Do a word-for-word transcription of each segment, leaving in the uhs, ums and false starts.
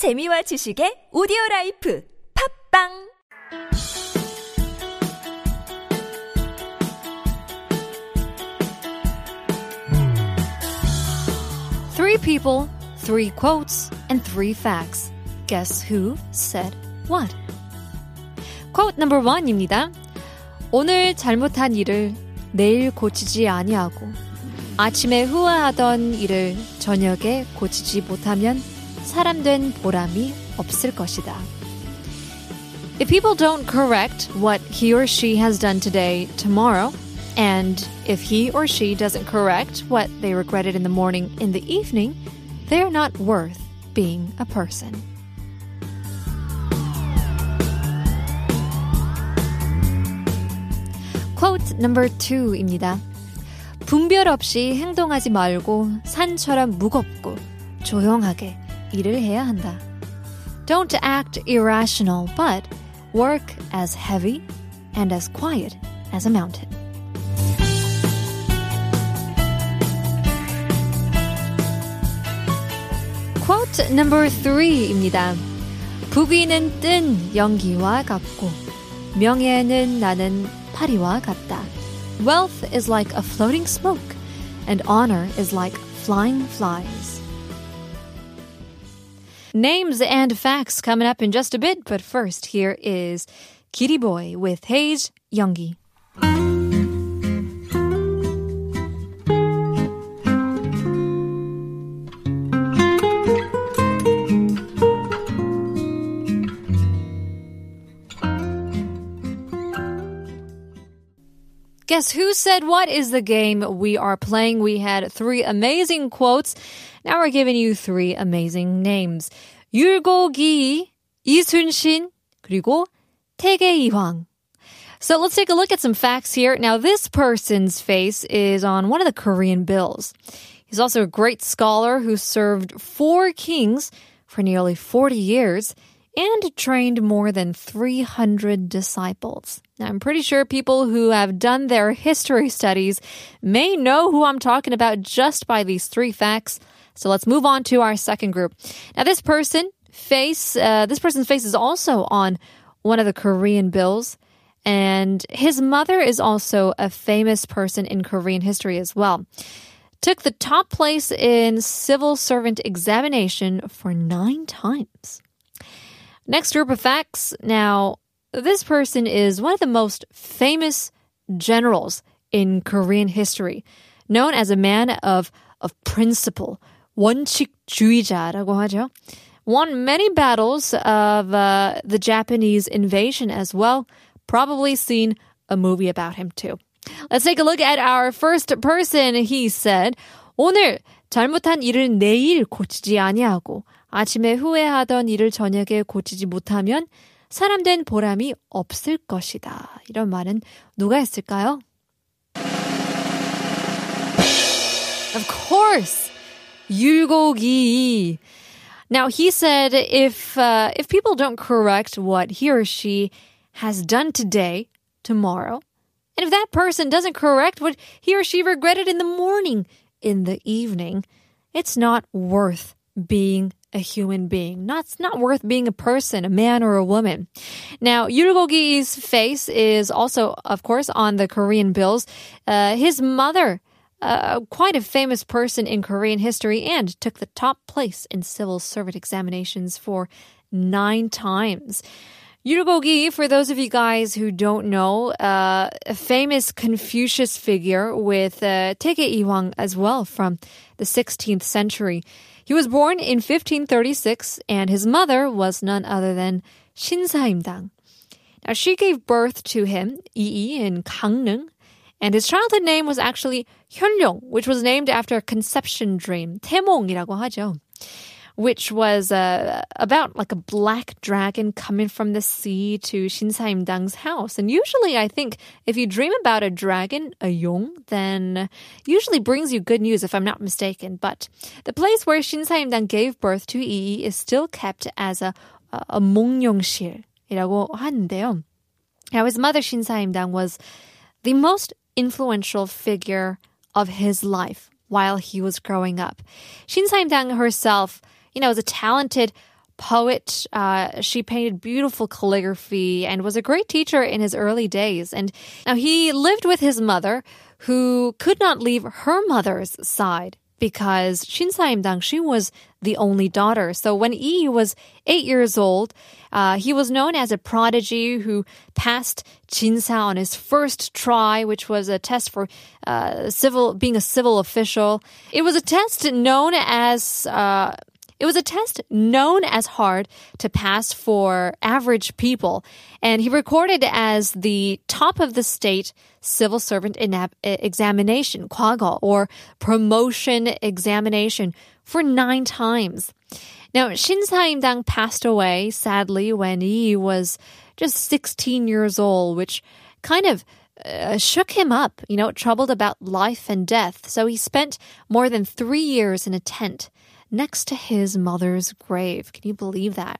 재미와 지식의 오디오라이프 팝빵! Three people, three quotes, and three facts. Guess who said what? Quote number one입니다. 오늘 잘못한 일을 내일 고치지 아니하고 아침에 후회하던 일을 저녁에 고치지 못하면 사람 된 보람이 없을 것이다. If people don't correct what he or she has done today, tomorrow, and if he or she doesn't correct what they regretted in the morning, in the evening, they're not worth being a person. Quote number two입니다. 분별 없이 행동하지 말고 산처럼 무겁고 조용하게 일을 해야 한다. Don't act irrational, but work as heavy and as quiet as a mountain. Quote number three입니다. 부귀는 뜬 연기와 같고 명예는 나는 파리와 같다. Wealth is like a floating smoke, and honor is like flying flies. Names and facts coming up in just a bit, but first here is Kitty Boy with Hayes Youngie. Guess Who Said What is the game we are playing. We had three amazing quotes. Now we're giving you three amazing names. Yulgok Yi, Yi Sunsin, 그리고 Toegye Hwang. So let's take a look at some facts here. Now this person's face is on one of the Korean bills. He's also a great scholar who served four kings for nearly forty years. And trained more than three hundred disciples. Now, I'm pretty sure people who have done their history studies may know who I'm talking about just by these three facts. So let's move on to our second group. Now, this person face, uh, this person's face is also on one of the Korean bills. And his mother is also a famous person in Korean history as well. Took the top place in civil servant examination for nine times. Next group of facts. Now, this person is one of the most famous generals in Korean history, known as a man of, of principle, 원칙주의자라고 하죠. Won many battles of uh, the Japanese invasion as well. Probably seen a movie about him too. Let's take a look at our first person. He said, 오늘 잘못한 일을 내일 고치지 아니하고 아침에 후회하던 일을 저녁에 고치지 못하면 사람 된 보람이 없을 것이다. 이런 말은 누가 했을까요? Of course, Yulgok Yi. Now he said, if uh, if people don't correct what he or she has done today, tomorrow, and if that person doesn't correct what he or she regretted in the morning, in the evening, it's not worth being a human being. Not, it's not worth being a person, a man or a woman. Now, Yulgok Yi's face is also, of course, on the Korean bills. Uh, his mother, uh, quite a famous person in Korean history and took the top place in civil servant examinations for nine times. Yulgok Yi, for those of you guys who don't know, uh, a famous Confucius figure with uh, Toegye Hwang as well from the sixteenth century. He was born in fifteen thirty-six, and his mother was none other than Shin Saimdang. Now, she gave birth to him, Yi Yi, in Gangneung, and his childhood name was actually Hyeonryong, which was named after a conception dream, 태몽이라고 하죠, which was uh, about like a black dragon coming from the sea to Shin Saimdang's house. And usually, I think, if you dream about a dragon, a yong, then usually brings you good news, if I'm not mistaken. But the place where Shin Saimdang gave birth to Yi Yi is still kept as a, a 몽룡실이라고 하는데요. Now, his mother, Shin Saimdang, was the most influential figure of his life while he was growing up. Shin Saimdang herself, you know, was a talented poet. Uh, she painted beautiful calligraphy and was a great teacher in his early days. And now he lived with his mother, who could not leave her mother's side because Shin Saimdang, she was the only daughter. So when Yi was eight years old, uh, he was known as a prodigy who passed Jinsa on his first try, which was a test for uh, civil being a civil official. It was a test known as uh, it was a test known as hard to pass for average people, and he recorded as the top of the state civil servant inab- examination, Kwagau, or promotion examination, for nine times. Now, Shin Saimdang passed away, sadly, when Yi was just sixteen years old, which kind of uh, shook him up, you know, troubled about life and death. So he spent more than three years in a tent next to his mother's grave. Can you believe that?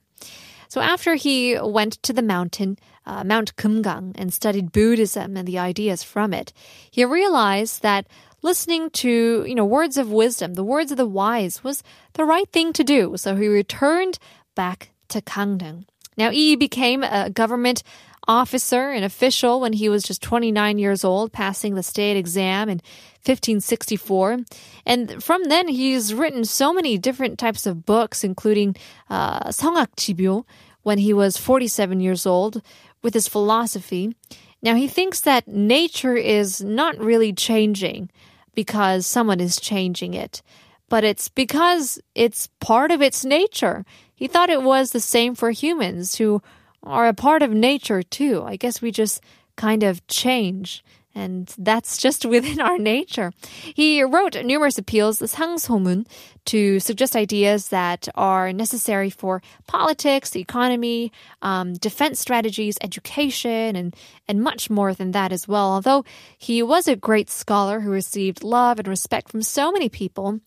So after he went to the mountain, uh, Mount Kumgang, and studied Buddhism and the ideas from it, he realized that listening to, you know, words of wisdom, the words of the wise, was the right thing to do. So he returned back to Gangneung. Now, Yi became a government officer and official when he was just twenty-nine years old, passing the state exam in fifteen sixty-four. And from then, he's written so many different types of books, including uh, Songak Jibyo, when he was forty-seven years old, with his philosophy. Now, he thinks that nature is not really changing because someone is changing it, but it's because it's part of its nature. He thought it was the same for humans, who are a part of nature too. I guess we just kind of change, and that's just within our nature. He wrote numerous appeals, the 상소문, to suggest ideas that are necessary for politics, the economy, um, defense strategies, education, and, and much more than that as well. Although he was a great scholar who received love and respect from so many people,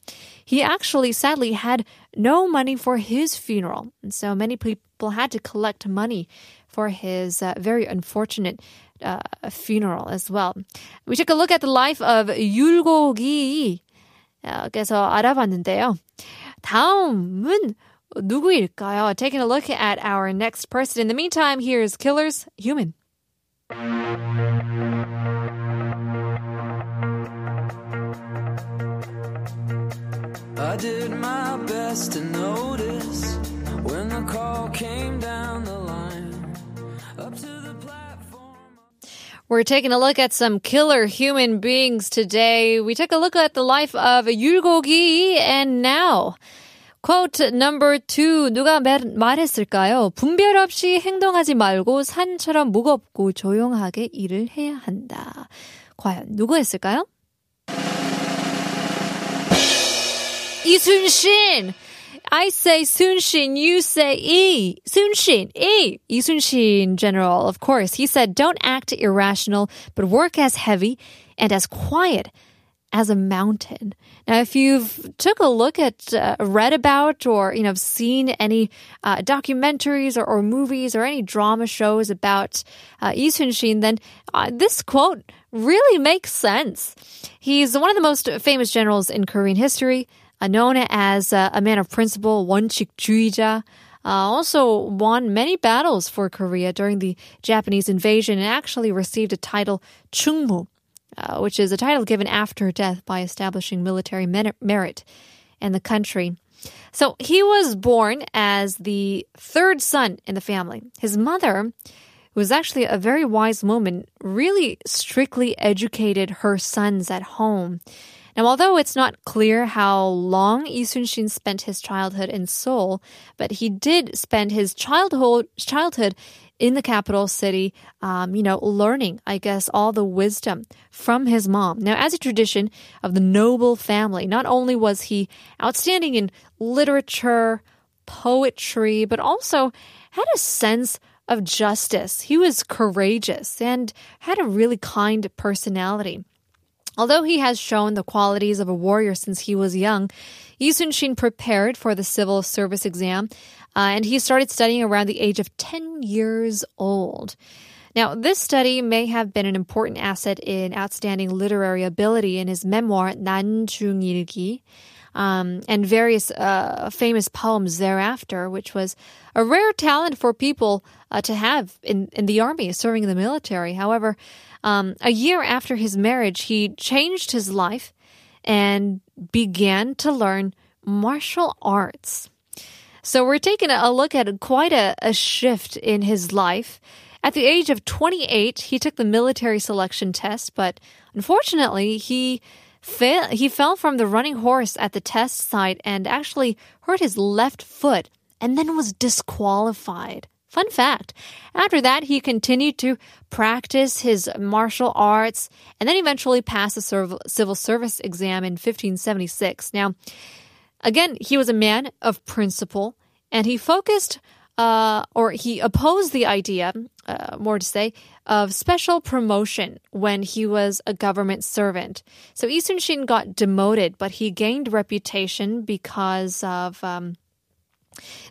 he actually sadly had no money for his funeral. And so many people had to collect money for his uh, very unfortunate uh, funeral as well. We took a look at the life of Yulgok Yi. Uh, 그래서 알아봤는데요. 다음은 누구일까요? Taking a look at our next person. In the meantime, here's Killer's Human. I did my best to notice when the call came down the line up to the platform. We're taking a look at some killer human beings today. We took a look at the life of Yulgok Yi, and now quote number two. 누가 말했을까요? 분별 없이 행동하지 말고 산처럼 무겁고 조용하게 일을 해야 한다. 과연 누구였을까요? Yi Sunsin. I say Sunsin, you say Yi. Sunsin, Yi. Yi Sunsin general, of course. He said, don't act irrational, but work as heavy and as quiet as a mountain. Now, if you've took a look at, uh, read about, or, you know, seen any uh, documentaries or, or movies or any drama shows about uh, Yi Sunsin, then uh, this quote really makes sense. He's one of the most famous generals in Korean history, known as uh, a man of principle, 원칙주의자. Uh, also won many battles for Korea during the Japanese invasion, and actually received a title, Chungmu, uh, which is a title given after death by establishing military merit in the country. So he was born as the third son in the family. His mother, who was actually a very wise woman, really strictly educated her sons at home. Now, although it's not clear how long Yi Sunsin spent his childhood in Seoul, but he did spend his childhood childhood in the capital city, um, you know, learning, I guess, all the wisdom from his mom. Now, as a tradition of the noble family, not only was he outstanding in literature, poetry, but also had a sense of justice. He was courageous and had a really kind personality. Although he has shown the qualities of a warrior since he was young, Yi Sunsin prepared for the civil service exam, uh, and he started studying around the age of ten years old. Now, this study may have been an important asset in outstanding literary ability in his memoir, Nanjung Ilgi. um, and various uh, famous poems thereafter, which was a rare talent for people uh, to have in, in the army, serving in the military. However, um, a year after his marriage, he changed his life and began to learn martial arts. So we're taking a look at quite a, a shift in his life. At the age of twenty-eight, he took the military selection test, but unfortunately, he fa- he fell from the running horse at the test site and actually hurt his left foot and then was disqualified. Fun fact. After that, he continued to practice his martial arts and then eventually passed the civil service exam in fifteen seventy-six. Now, again, he was a man of principle, and he focused, uh, or he opposed the idea, uh, more to say, of special promotion when he was a government servant. So Yi Sunsin got demoted, but he gained reputation because of um,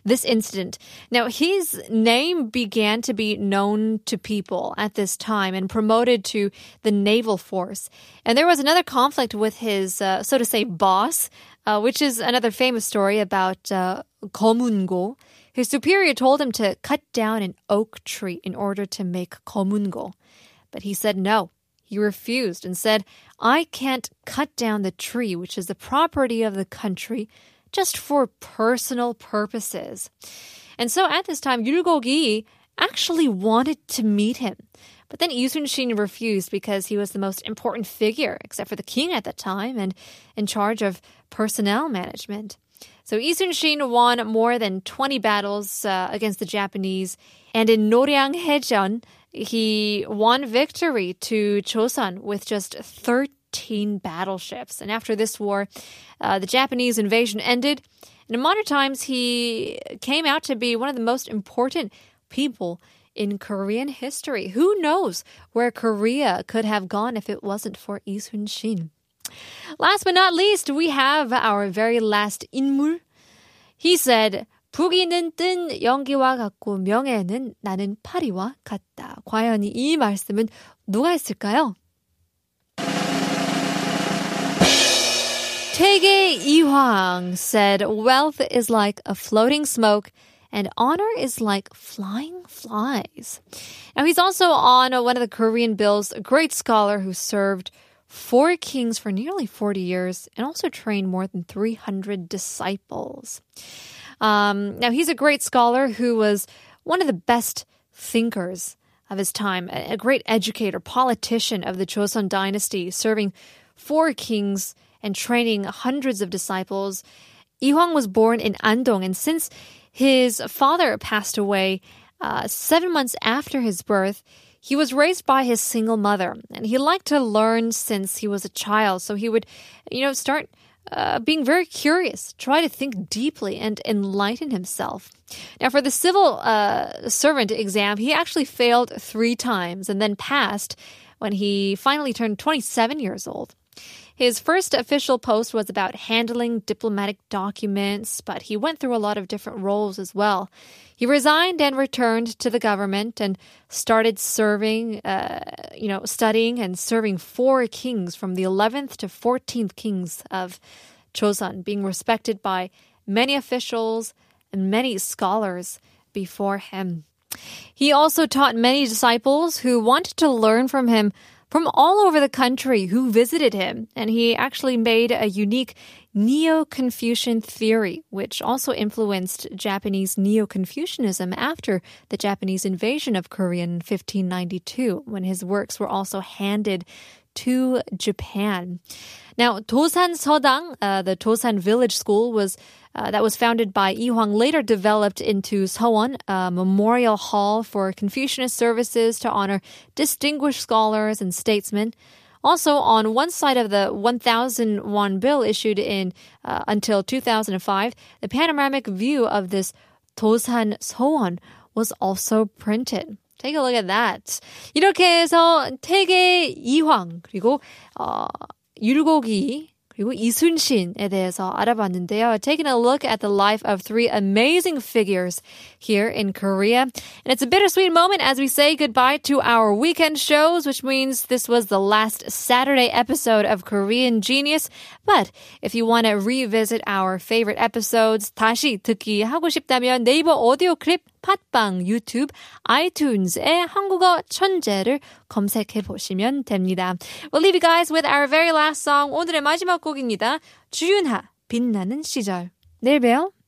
this incident. Now, his name began to be known to people at this time and promoted to the naval force. And there was another conflict with his, uh, so to say, boss, Uh, which is another famous story about uh, Komungo. His superior told him to cut down an oak tree in order to make Komungo. But he said no. He refused and said, "I can't cut down the tree, which is the property of the country, just for personal purposes." And so at this time, Yulgok Yi actually wanted to meet him. But then Yi Sunsin refused because he was the most important figure, except for the king at that time, and in charge of personnel management. So Yi Sunsin won more than twenty battles uh, against the Japanese, and in Noryang Haejeon, he won victory to Chosun with just thirteen battleships. And after this war, uh, the Japanese invasion ended, and in modern times, he came out to be one of the most important people in Korean history. Who knows where Korea could have gone if it wasn't for Yi Sunsin? Last but not least, we have our very last 인물. He said, "부귀는 뜬 연기와 같고 명예는 나는 파리와 같다." 과연 이 말씀은 누가 했을까요? Toegye Hwang said, "Wealth is like a floating smoke, and honor is like flying flies." Now, he's also on one of the Korean bills, a great scholar who served four kings for nearly forty years and also trained more than three hundred disciples. Um, now, he's a great scholar who was one of the best thinkers of his time, a great educator, politician of the Joseon dynasty, serving four kings and training hundreds of disciples. Yi Hwang was born in Andong, and since his father passed away uh, seven months after his birth, he was raised by his single mother, and he liked to learn since he was a child. So he would, you know, start uh, being very curious, try to think deeply and enlighten himself. Now, for the civil uh, servant exam, he actually failed three times and then passed when he finally turned twenty-seven years old. His first official post was about handling diplomatic documents, but he went through a lot of different roles as well. He resigned and returned to the government and started serving, uh, you know, studying and serving four kings from the eleventh to fourteenth kings of Joseon, being respected by many officials and many scholars before him. He also taught many disciples who wanted to learn from him from all over the country who visited him. And he actually made a unique Neo-Confucian theory, which also influenced Japanese Neo-Confucianism after the Japanese invasion of Korea in fifteen ninety-two, when his works were also handed to Japan. Now, Dosan Seodang, uh, the Dosan village school, was uh, that was founded by Yi Hwang, later developed into Seowon, a memorial hall for Confucianist services to honor distinguished scholars and statesmen. Also, on one side of the one thousand won bill issued in uh, until two thousand five, the panoramic view of this Dosan Seowon was also printed. Take a look at that. 이렇게 해서 태계 이황, 그리고 어, 율곡이, 그리고 이순신에 대해서 알아봤는데요. Taking a look at the life of three amazing figures here in Korea. And it's a bittersweet moment as we say goodbye to our weekend shows, which means this was the last Saturday episode of Korean Genius. But if you want to revisit our favorite episodes, 다시 듣기 하고 싶다면 네이버 오디오 클립, 팟빵, 유튜브, 아이튠즈에 한국어 천재를 검색해 보시면 됩니다. We'll leave you guys with our very last song. 오늘의 마지막 곡입니다. 주윤하, 빛나는 시절. 내일 봬요.